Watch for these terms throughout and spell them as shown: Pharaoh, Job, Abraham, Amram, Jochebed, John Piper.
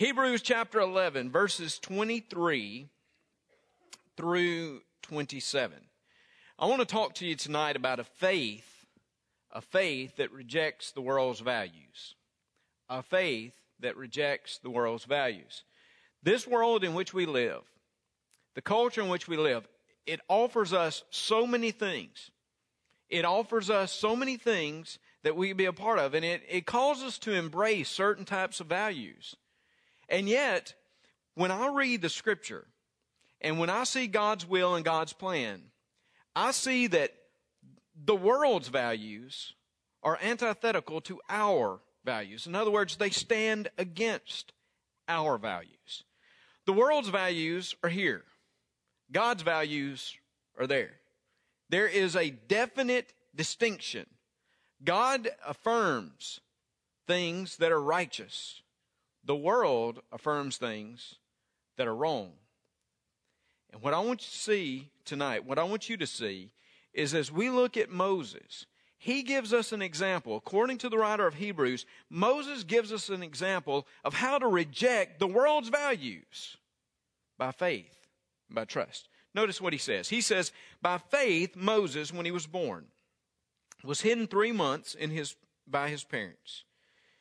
Hebrews chapter 11, verses 23 through 27. I want to talk to you tonight about a faith that rejects the world's values. A faith that rejects the world's values. This world in which we live, the culture in which we live, it offers us so many things. It offers us so many things that we can be a part of, and it calls us to embrace certain types of values. And yet, when I read the Scripture, and when I see God's will and God's plan, I see that the world's values are antithetical to our values. In other words, they stand against our values. The world's values are here. God's values are there. There is a definite distinction. God affirms things that are righteous. The world affirms things that are wrong. And what I want you to see tonight, what I want you to see, is as we look at Moses, he gives us an example. According to the writer of Hebrews, Moses gives us an example of how to reject the world's values by faith, by trust. Notice what he says. He says, by faith, Moses, when he was born, was hidden 3 months by his parents,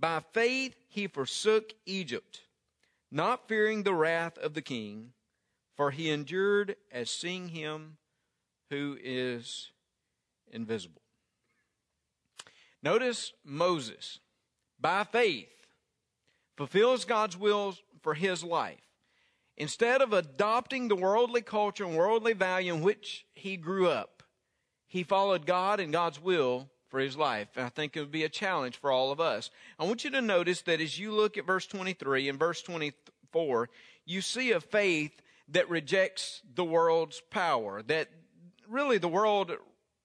By faith he forsook Egypt, not fearing the wrath of the king, for he endured as seeing him who is invisible. Notice Moses, by faith, fulfills God's will for his life. Instead of adopting the worldly culture and worldly value in which he grew up, he followed God and God's will for his life. And I think it would be a challenge for all of us. I want you to notice that as you look at verse 23 and verse 24, you see a faith that rejects the world's power, that really the world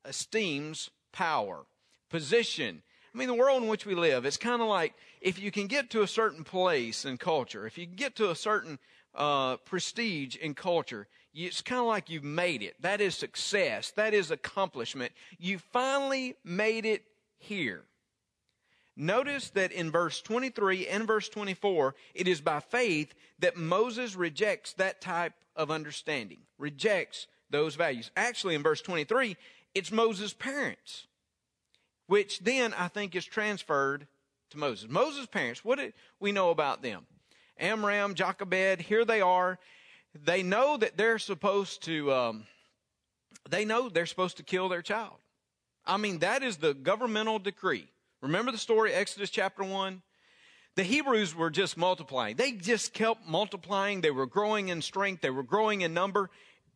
esteems power, position. I mean, the world in which we live, it's kind of like if you can get to a certain place in culture, if you can get to a certain prestige in culture, it's kind of like you've made it. That is success. That is accomplishment. You finally made it here. Notice that in verse 23 and verse 24, it is by faith that Moses rejects that type of understanding, rejects those values. Actually, in verse 23, it's Moses' parents, which then I think is transferred to Moses. Moses' parents, what did we know about them? Amram, Jochebed, here they are. They know that they're supposed to. They know they're supposed to kill their child. I mean, that is the governmental decree. Remember the story, Exodus chapter 1? The Hebrews were just multiplying. They just kept multiplying. They were growing in strength. They were growing in number.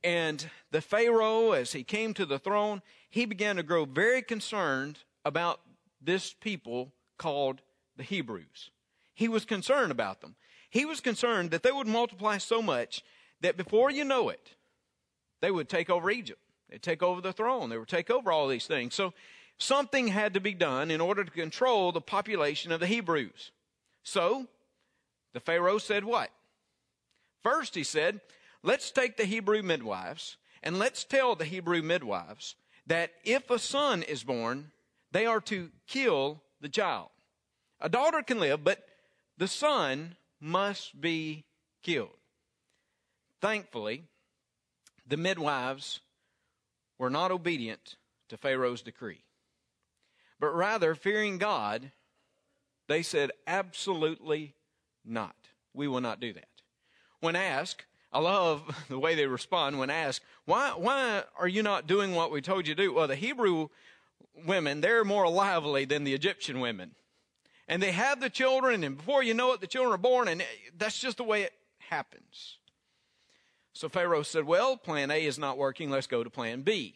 And the Pharaoh, as he came to the throne, he began to grow very concerned about this people called the Hebrews. He was concerned about them. He was concerned that they would multiply so much that before you know it, they would take over Egypt. They'd take over the throne. They would take over all these things. So something had to be done in order to control the population of the Hebrews. So the Pharaoh said what? First he said, let's take the Hebrew midwives and let's tell the Hebrew midwives that if a son is born, they are to kill the child. A daughter can live, but the son must be killed. Thankfully, the midwives were not obedient to Pharaoh's decree, but rather, fearing God, they said, absolutely not. We will not do that. When asked, I love the way they respond when asked, why are you not doing what we told you to do? Well, the Hebrew women, they're more lively than the Egyptian women. And they have the children, and before you know it, the children are born, and that's just the way it happens. So Pharaoh said, well, plan A is not working. Let's go to plan B.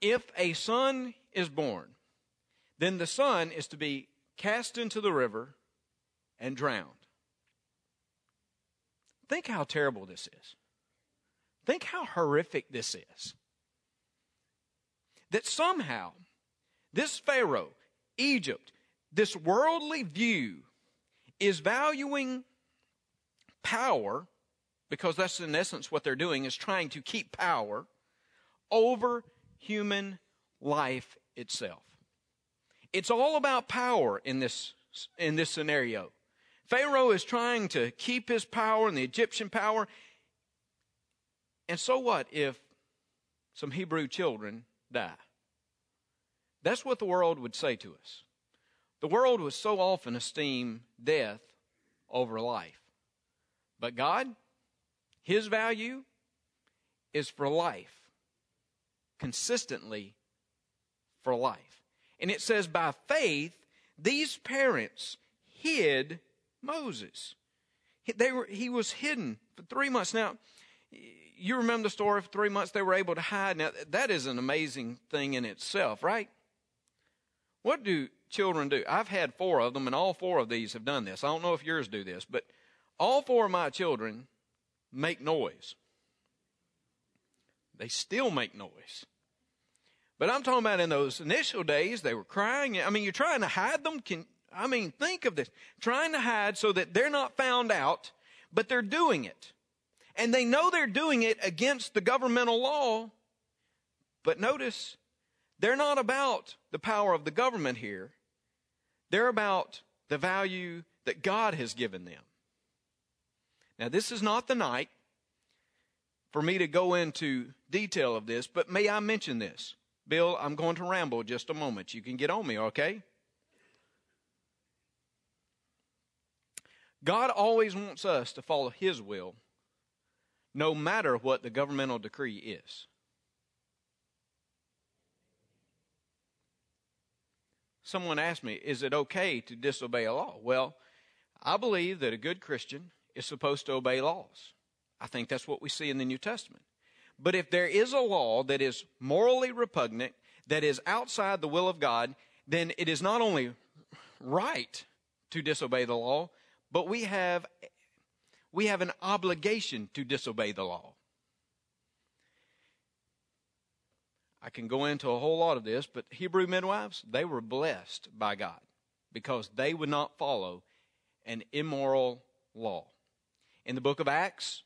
If a son is born, then the son is to be cast into the river and drowned. Think how terrible this is. Think how horrific this is. That somehow this Pharaoh, Egypt, this worldly view is valuing power, because that's in essence what they're doing, is trying to keep power over human life itself. It's all about power in this scenario. Pharaoh is trying to keep his power and the Egyptian power. And so what if some Hebrew children die? That's what the world would say to us. The world would so often esteem death over life. But God, His value is for life, consistently for life. And it says, by faith, these parents hid Moses. He was hidden for 3 months. Now, you remember the story, for 3 months they were able to hide. Now, that is an amazing thing in itself, right? What do children do? I've had 4 of them, and all 4 of these have done this. I don't know if yours do this, but all 4 of my children make noise. They still make noise. But I'm talking about in those initial days, they were crying. I mean, you're trying to hide them. Think of this. Trying to hide so that they're not found out, but they're doing it. And they know they're doing it against the governmental law. But notice, they're not about the power of the government here. They're about the value that God has given them. Now, this is not the night for me to go into detail of this, but may I mention this? Bill, I'm going to ramble just a moment. You can get on me, okay? God always wants us to follow His will, no matter what the governmental decree is. Someone asked me, is it okay to disobey a law? Well, I believe that a good Christian is supposed to obey laws. I think that's what we see in the New Testament. But if there is a law that is morally repugnant, that is outside the will of God, then it is not only right to disobey the law, but we have an obligation to disobey the law. I can go into a whole lot of this, but Hebrew midwives, they were blessed by God because they would not follow an immoral law. In the book of Acts,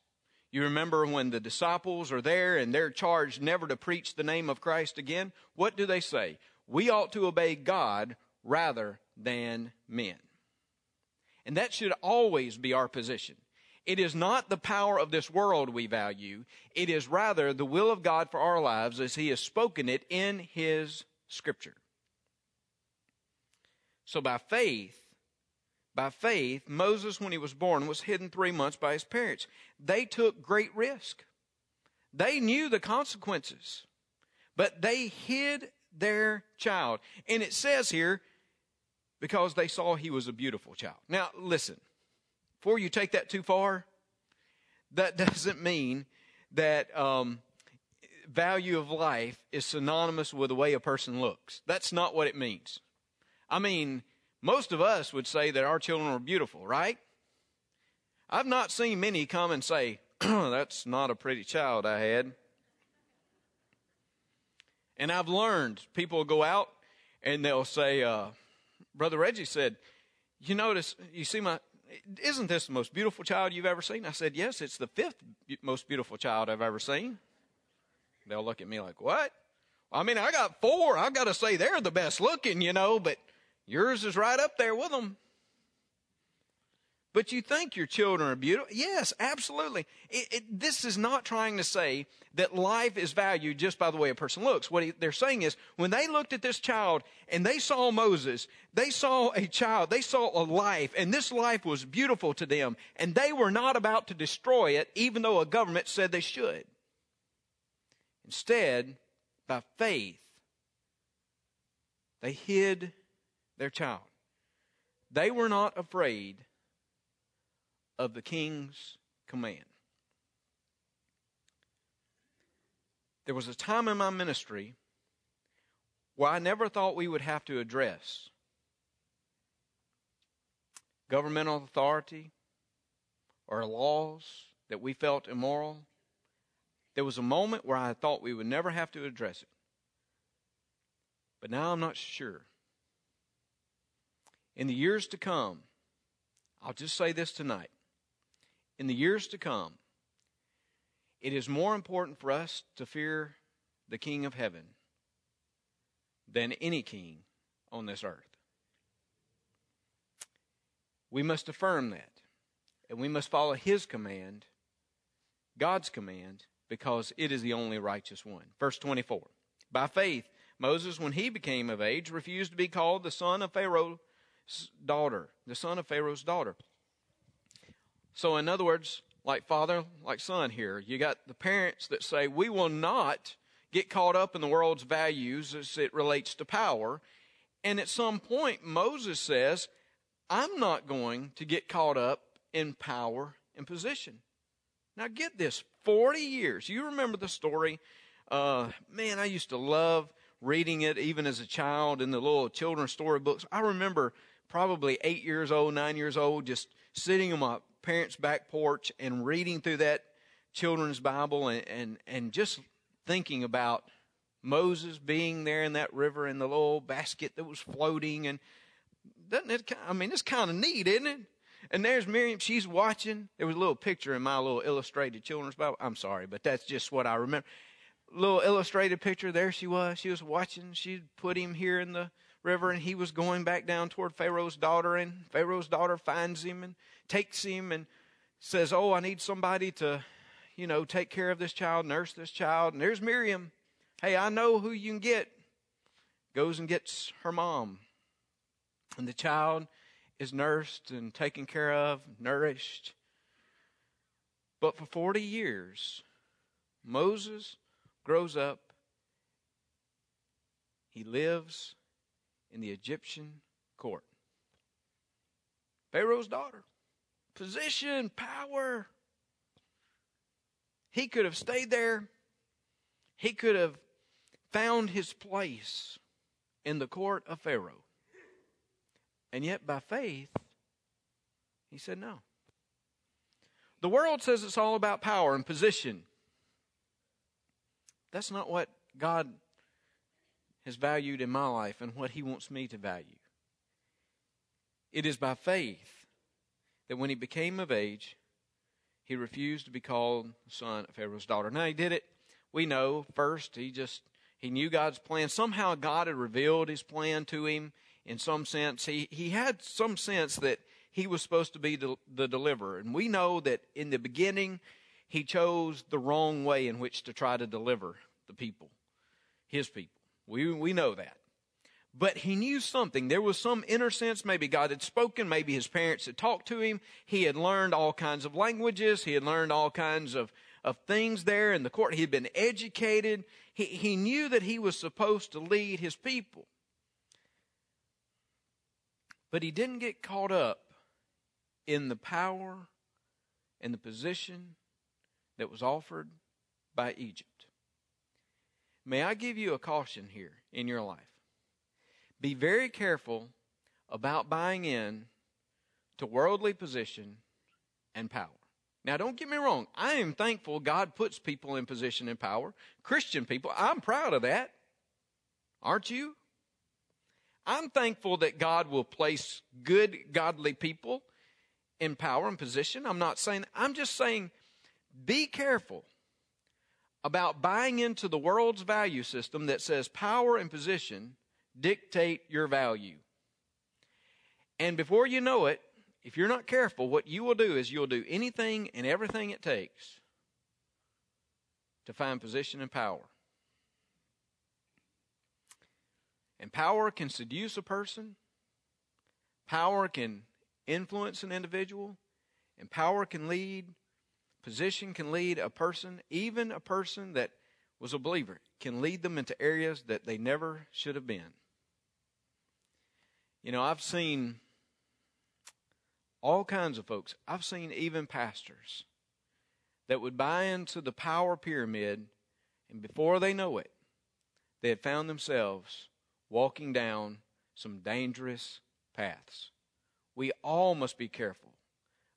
you remember when the disciples are there and they're charged never to preach the name of Christ again? What do they say? We ought to obey God rather than men. And that should always be our position. It is not the power of this world we value. It is rather the will of God for our lives as He has spoken it in His Scripture. So by faith, Moses, when he was born, was hidden 3 months by his parents. They took great risk. They knew the consequences, but they hid their child. And it says here, because they saw he was a beautiful child. Now, listen. Before you take that too far, that doesn't mean that value of life is synonymous with the way a person looks. That's not what it means. I mean, most of us would say that our children are beautiful, right? I've not seen many come and say, that's not a pretty child I had. And I've learned people go out and they'll say, Brother Reggie said, isn't this the most beautiful child you've ever seen? I said, yes, it's the 5th most beautiful child I've ever seen. They'll look at me like, what? I mean, I got 4. I've got to say they're the best looking, but yours is right up there with them. But you think your children are beautiful? Yes, absolutely. This is not trying to say that life is valued just by the way a person looks. What they're saying is, when they looked at this child and they saw Moses, they saw a child, they saw a life, and this life was beautiful to them, and they were not about to destroy it, even though a government said they should. Instead, by faith, they hid their child. They were not afraid of the king's command. There was a time in my ministry where I never thought we would have to address governmental authority or laws that we felt immoral. There was a moment where I thought we would never have to address it. But now I'm not sure. In the years to come, I'll just say this tonight. In the years to come, it is more important for us to fear the King of heaven than any king on this earth. We must affirm that. And we must follow his command, God's command, because it is the only righteous one. Verse 24. By faith, Moses, when he became of age, refused to be called the son of Pharaoh's daughter. So in other words, like father, like son here, you got the parents that say, we will not get caught up in the world's values as it relates to power. And at some point, Moses says, I'm not going to get caught up in power and position. Now get this, 40 years. You remember the story? Man, I used to love reading it even as a child in the little children's storybooks. I remember probably 8 years old, 9 years old, just sitting on my parents' back porch and reading through that children's Bible and just thinking about Moses being there in that river in the little basket that was floating. And doesn't it, I mean, it's kind of neat, isn't it? And there's Miriam. She's watching. There was a little picture in my little illustrated children's Bible. I'm sorry, but that's just what I remember. Little illustrated picture. There she was. She was watching. She'd put him here in the river, and he was going back down toward Pharaoh's daughter. And Pharaoh's daughter finds him and takes him and says, oh, I need somebody to, you know, take care of this child, nurse this child. And there's Miriam. Hey, I know who you can get. Goes and gets her mom. And the child is nursed and taken care of, nourished. But for 40 years, Moses grows up. He lives in the Egyptian court. Pharaoh's daughter. Position, power. He could have stayed there. He could have found his place in the court of Pharaoh. And yet, by faith, he said no. The world says it's all about power and position. That's not what God has valued in my life and what he wants me to value. It is by faith that when he became of age, he refused to be called the son of Pharaoh's daughter. Now, he did it. We know, first, he knew God's plan. Somehow, God had revealed his plan to him. In some sense, he had some sense that he was supposed to be the deliverer. And we know that in the beginning, he chose the wrong way in which to try to deliver the people, his people. We know that. But he knew something. There was some inner sense. Maybe God had spoken. Maybe his parents had talked to him. He had learned all kinds of languages. He had learned all kinds of things there in the court. He had been educated. He knew that he was supposed to lead his people. But he didn't get caught up in the power and the position that was offered by Egypt. May I give you a caution here in your life? Be very careful about buying in to worldly position and power. Now, don't get me wrong. I am thankful God puts people in position and power. Christian people, I'm proud of that. Aren't you? I'm thankful that God will place good, godly people in power and position. I'm not saying, I'm just saying, be careful about buying into the world's value system that says power and position dictate your value. And before you know it, if you're not careful, what you will do is you'll do anything and everything it takes to find position and power. And power can seduce a person. Power can influence an individual. And power can lead, position can lead a person, even a person that was a believer, can lead them into areas that they never should have been. You know, I've seen all kinds of folks. I've seen even pastors that would buy into the power pyramid, and before they know it, they had found themselves walking down some dangerous paths. We all must be careful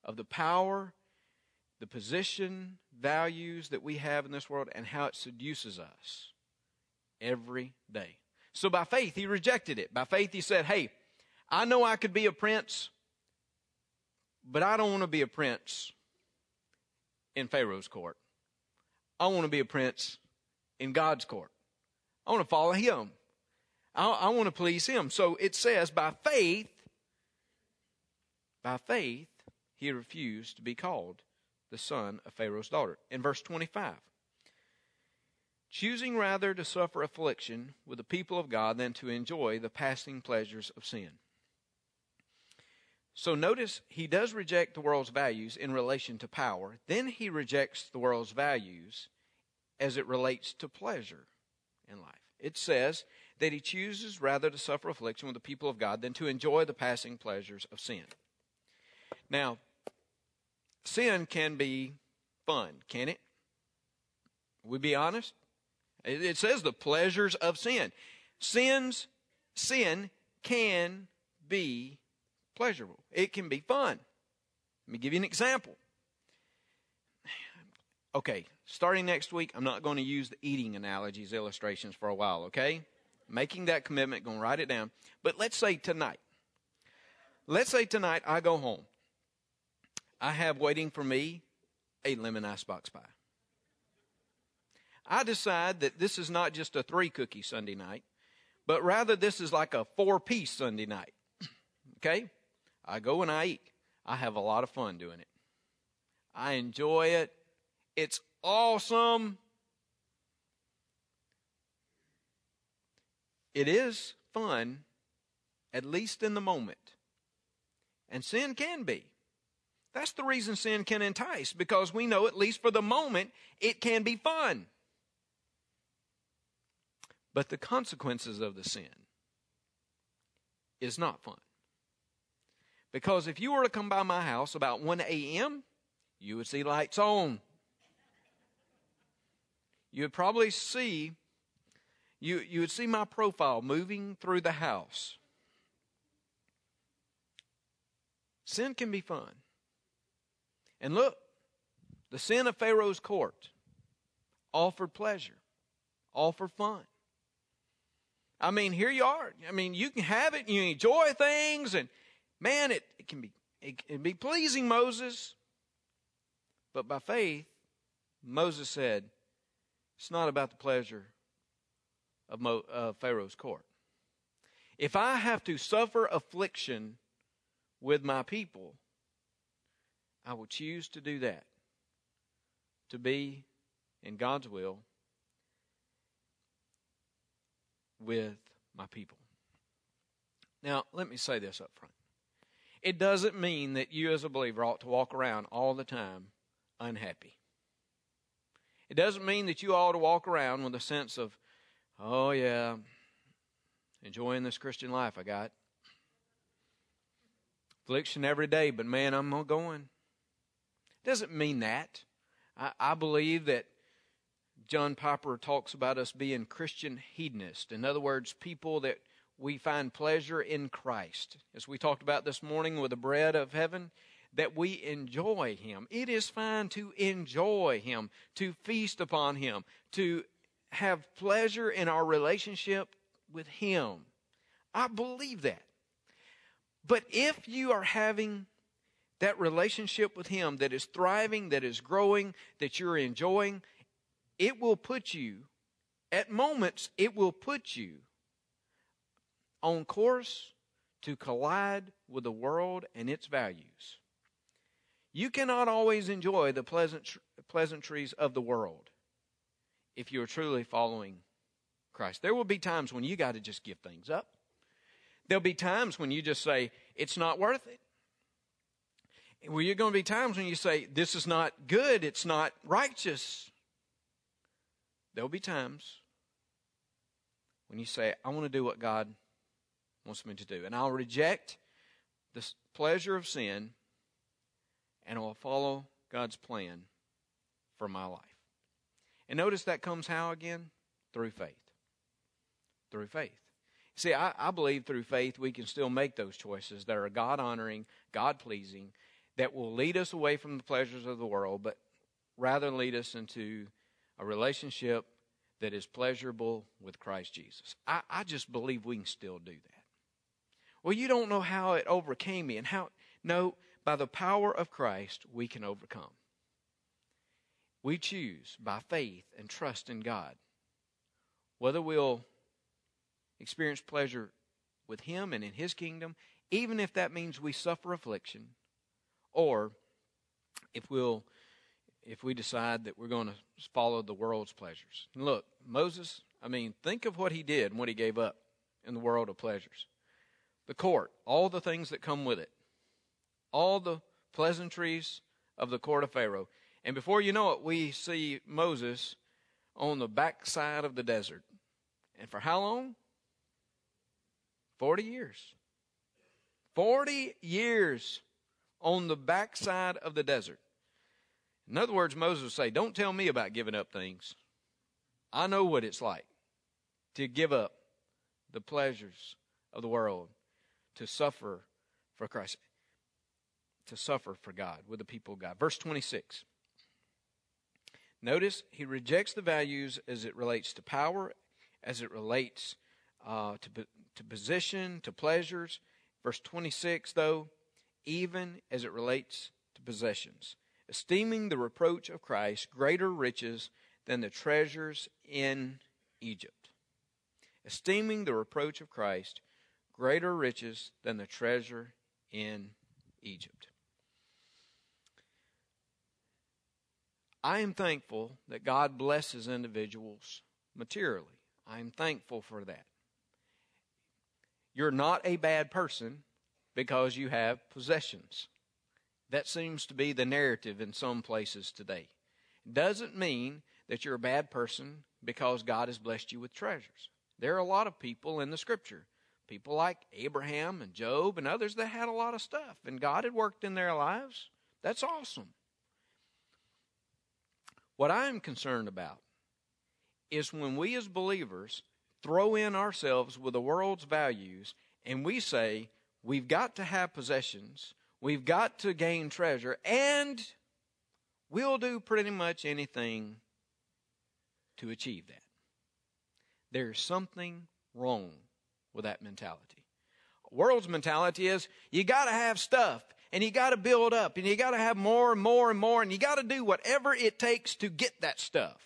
of the power the position, values that we have in this world, and how it seduces us every day. So by faith, he rejected it. By faith, he said, hey, I know I could be a prince, but I don't want to be a prince in Pharaoh's court. I want to be a prince in God's court. I want to follow him. I want to please him. So it says by faith, he refused to be called the son of Pharaoh's daughter. In verse 25, choosing rather to suffer affliction with the people of God than to enjoy the passing pleasures of sin. So notice he does reject the world's values in relation to power. Then he rejects the world's values as it relates to pleasure in life. It says that he chooses rather to suffer affliction with the people of God than to enjoy the passing pleasures of sin. Now, sin can be fun, can it? We be honest? It says the pleasures of sin. Sin can be pleasurable. It can be fun. Let me give you an example. Okay, starting next week, I'm not going to use the eating analogies, illustrations for a while, okay? Making that commitment, going to write it down. But let's say tonight I go home. I have waiting for me a lemon icebox pie. I decide that this is not just a 3-cookie Sunday night, but rather this is like a 4-piece Sunday night. Okay? I go and I eat. I have a lot of fun doing it. I enjoy it. It's awesome. It is fun, at least in the moment. And sin can be. That's the reason sin can entice, because we know, at least for the moment, it can be fun. But the consequences of the sin is not fun. Because if you were to come by my house about 1 a.m., you would see lights on. You would probably see, you would see my profile moving through the house. Sin can be fun. And look, the sin of Pharaoh's court offered pleasure, offered fun. I mean, here you are. I mean, you can have it and you enjoy things, and man, it can be pleasing, Moses. But by faith, Moses said, it's not about the pleasure of Pharaoh's court. If I have to suffer affliction with my people, I will choose to do that, to be in God's will with my people. Now, let me say this up front. It doesn't mean that you as a believer ought to walk around all the time unhappy. It doesn't mean that you ought to walk around with a sense of, oh yeah, enjoying this Christian life I got. Affliction every day, but man, I'm not going. It doesn't mean that. I believe that John Piper talks about us being Christian hedonists. In other words, people that we find pleasure in Christ. As we talked about this morning with the bread of heaven, that we enjoy him. It is fine to enjoy him, to feast upon him, to have pleasure in our relationship with him. I believe that. But if you are having that relationship with him that is thriving, that is growing, that you're enjoying, it will put you, at moments, it will put you on course to collide with the world and its values. You cannot always enjoy the pleasantries of the world if you're truly following Christ. There will be times when you got to just give things up. There'll be times when you just say, it's not worth it. Well, you're going to be times when you say, this is not good, it's not righteous. There'll be times when you say, I want to do what God wants me to do. And I'll reject the pleasure of sin, and I'll follow God's plan for my life. And notice that comes how again? Through faith. Through faith. See, I believe through faith we can still make those choices that are God-honoring, God-pleasing, that will lead us away from the pleasures of the world, but rather lead us into a relationship that is pleasurable with Christ Jesus. I just believe we can still do that. Well, you don't know how it overcame me and how... No, by the power of Christ, we can overcome. We choose by faith and trust in God whether we'll experience pleasure with Him and in His kingdom, even if that means we suffer affliction, or if we decide that we're going to follow the world's pleasures. And look, Moses, think of what he did and what he gave up in the world of pleasures. The court, all the things that come with it, all the pleasantries of the court of Pharaoh. And before you know it, we see Moses on the backside of the desert. And for how long? 40 years. 40 years on the backside of the desert. In other words, Moses would say, don't tell me about giving up things. I know what it's like to give up the pleasures of the world, to suffer for Christ, to suffer for God, with the people of God. Verse 26. Notice he rejects the values as it relates to power, as it relates to position, to pleasures. Verse 26, though, even as it relates to possessions, esteeming the reproach of Christ greater riches than the treasures in Egypt. Esteeming the reproach of Christ greater riches than the treasure in Egypt. I am thankful that God blesses individuals materially. I am thankful for that. You're not a bad person because you have possessions. That seems to be the narrative in some places today. Doesn't mean that you're a bad person because God has blessed you with treasures. There are a lot of people in the Scripture, people like Abraham and Job and others, that had a lot of stuff, and God had worked in their lives. That's awesome. What I'm concerned about is when we as believers throw in ourselves with the world's values and we say, we've got to have possessions, we've got to gain treasure, and we'll do pretty much anything to achieve that. There's something wrong with that mentality. World's mentality is, you got to have stuff, and you got to build up, and you got to have more and more and more, and you got to do whatever it takes to get that stuff.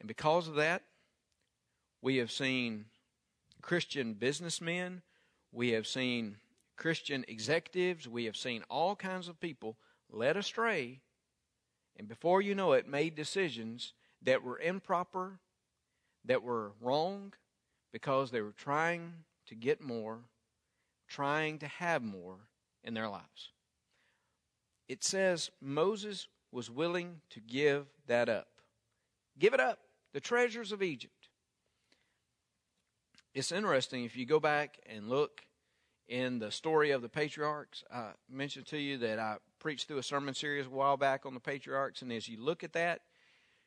And because of that, we have seen Christian businessmen, we have seen Christian executives, we have seen all kinds of people led astray, and before you know it, made decisions that were improper, that were wrong, because they were trying to get more, trying to have more in their lives. It says Moses was willing to give that up. Give it up, the treasures of Egypt. It's interesting, if you go back and look in the story of the patriarchs. I mentioned to you that I preached through a sermon series a while back on the patriarchs, and as you look at that,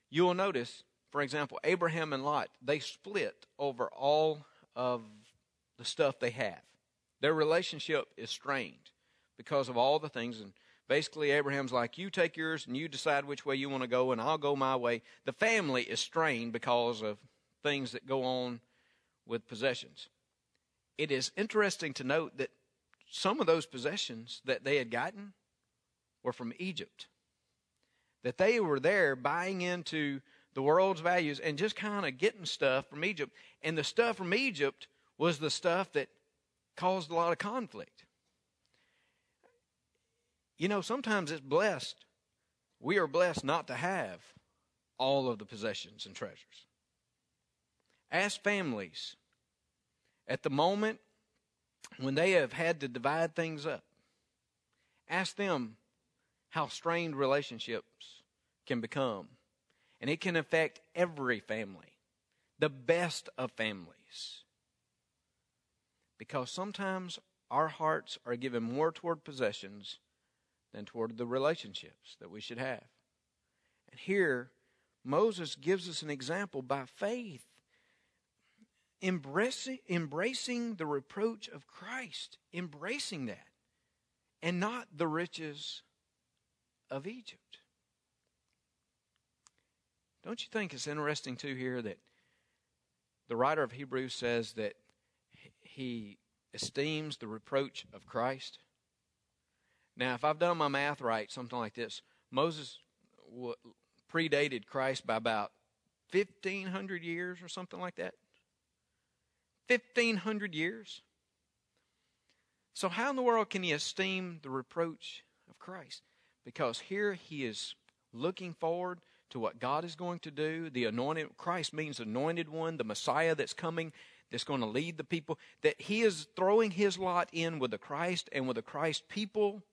you will notice, for example, Abraham and Lot, they split over all of the stuff they have. Their relationship is strained because of all the things, and basically Abraham's like, you take yours and you decide which way you want to go, and I'll go my way. The family is strained because of things that go on with possessions. It is interesting to note that some of those possessions that they had gotten were from Egypt. That they were there buying into the world's values and just kind of getting stuff from Egypt. And the stuff from Egypt was the stuff that caused a lot of conflict. You know, sometimes it's blessed. We are blessed not to have all of the possessions and treasures. As families, at the moment when they have had to divide things up, ask them how strained relationships can become. And it can affect every family, the best of families. Because sometimes our hearts are given more toward possessions than toward the relationships that we should have. And here, Moses gives us an example by faith. Embracing the reproach of Christ. Embracing that. And not the riches of Egypt. Don't you think it's interesting too here that the writer of Hebrews says that he esteems the reproach of Christ? Now, if I've done my math right, something like this, Moses predated Christ by about 1,500 years or something like that. 1,500 years. So how in the world can he esteem the reproach of Christ? Because here he is looking forward to what God is going to do. The anointed, Christ means anointed one, the Messiah that's coming, that's going to lead the people. That he is throwing his lot in with the Christ and with the Christ people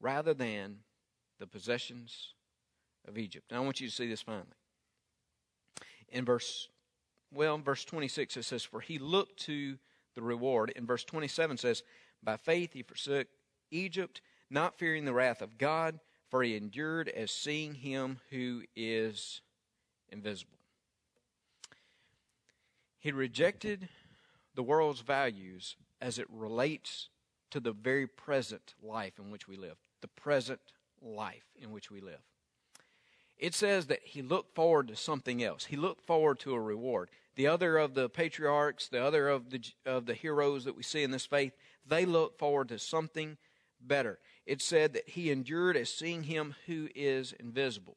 rather than the possessions of Egypt. And I want you to see this finally. In verse 26 it says, for he looked to the reward. In verse 27 says, by faith he forsook Egypt, not fearing the wrath of God, for he endured as seeing him who is invisible. He rejected the world's values as it relates to the very present life in which we live. The present life in which we live. It says that he looked forward to something else. He looked forward to a reward. The other of the patriarchs, the other of the heroes that we see in this faith, they looked forward to something better. It said that he endured as seeing him who is invisible.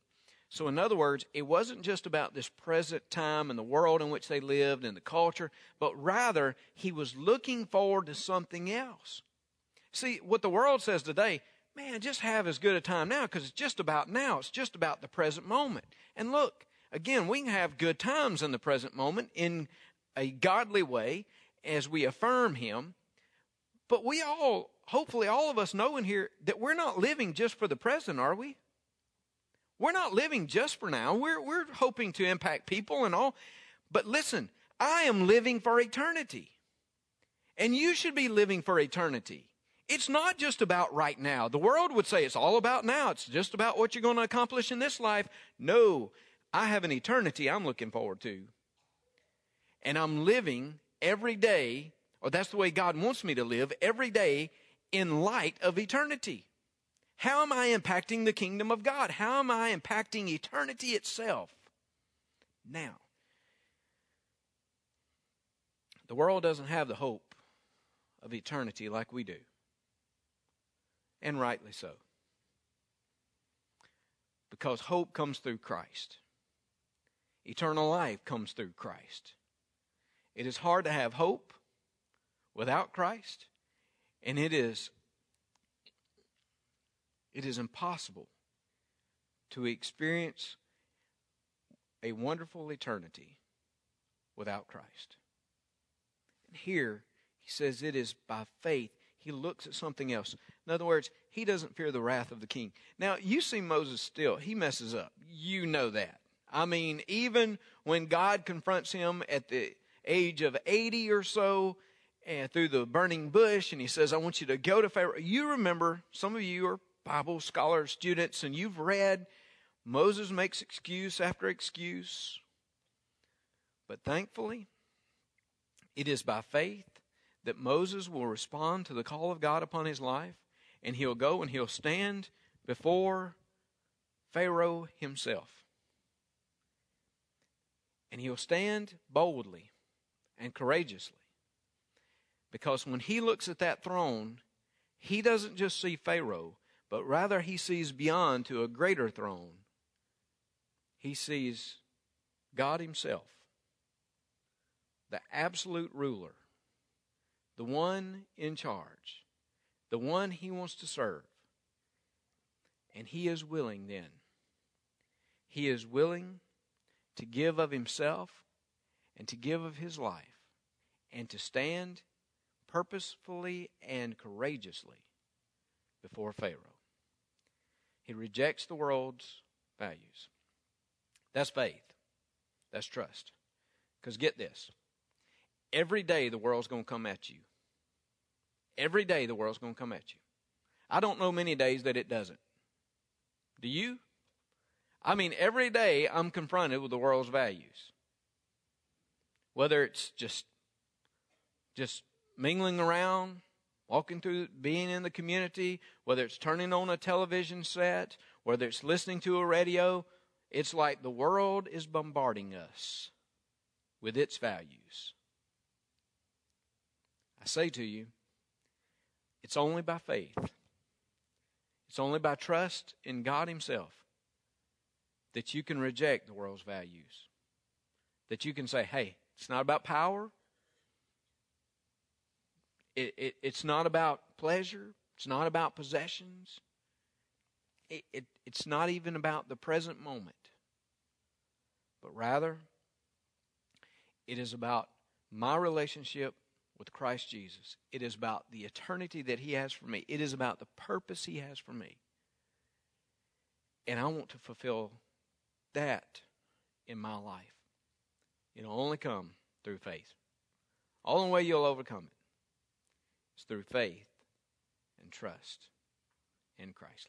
So in other words, it wasn't just about this present time and the world in which they lived and the culture, but rather he was looking forward to something else. See, what the world says today, man, just have as good a time now because it's just about now. It's just about the present moment. And look, again, we can have good times in the present moment in a godly way as we affirm him. But we all, hopefully all of us know in here that we're not living just for the present, are we? We're not living just for now. We're hoping to impact people and all. But listen, I am living for eternity. And you should be living for eternity. It's not just about right now. The world would say it's all about now. It's just about what you're going to accomplish in this life. No, I have an eternity I'm looking forward to. And I'm living every day, or that's the way God wants me to live, every day in light of eternity. How am I impacting the kingdom of God? How am I impacting eternity itself? Now, the world doesn't have the hope of eternity like we do. And rightly so. Because hope comes through Christ. Eternal life comes through Christ. It is hard to have hope without Christ. And it is impossible to experience a wonderful eternity without Christ. And here he says it is by faith. He looks at something else. In other words, he doesn't fear the wrath of the king. Now, you see Moses still. He messes up. You know that. I mean, even when God confronts him at the age of 80 or so, and through the burning bush, and he says, I want you to go to Pharaoh. You remember, some of you are Bible scholars, students, and you've read Moses makes excuse after excuse. But thankfully, it is by faith that Moses will respond to the call of God upon his life, and he'll go and he'll stand before Pharaoh himself. And he'll stand boldly and courageously. Because when he looks at that throne, he doesn't just see Pharaoh, but rather he sees beyond to a greater throne. He sees God himself, the absolute ruler, the one in charge, the one he wants to serve. And he is willing then. He is willing to give of himself and to give of his life and to stand purposefully and courageously before Pharaoh. He rejects the world's values. That's faith. That's trust. Because get this. Every day the world's going to come at you. Every day the world's going to come at you. I don't know many days that it doesn't. Do you? I mean, every day I'm confronted with the world's values. whether it's just mingling around, walking through, being in the community, whether it's turning on a television set, whether it's listening to a radio, it's like the world is bombarding us with its values. I say to you, it's only by faith. It's only by trust in God Himself that you can reject the world's values. That you can say, hey, it's not about power. It's not about pleasure. It's not about possessions. It's not even about the present moment. But rather, it is about my relationship with Christ Jesus. It is about the eternity that He has for me. It is about the purpose He has for me. And I want to fulfill that in my life. It'll only come through faith. The only way you'll overcome it is through faith and trust in Christ.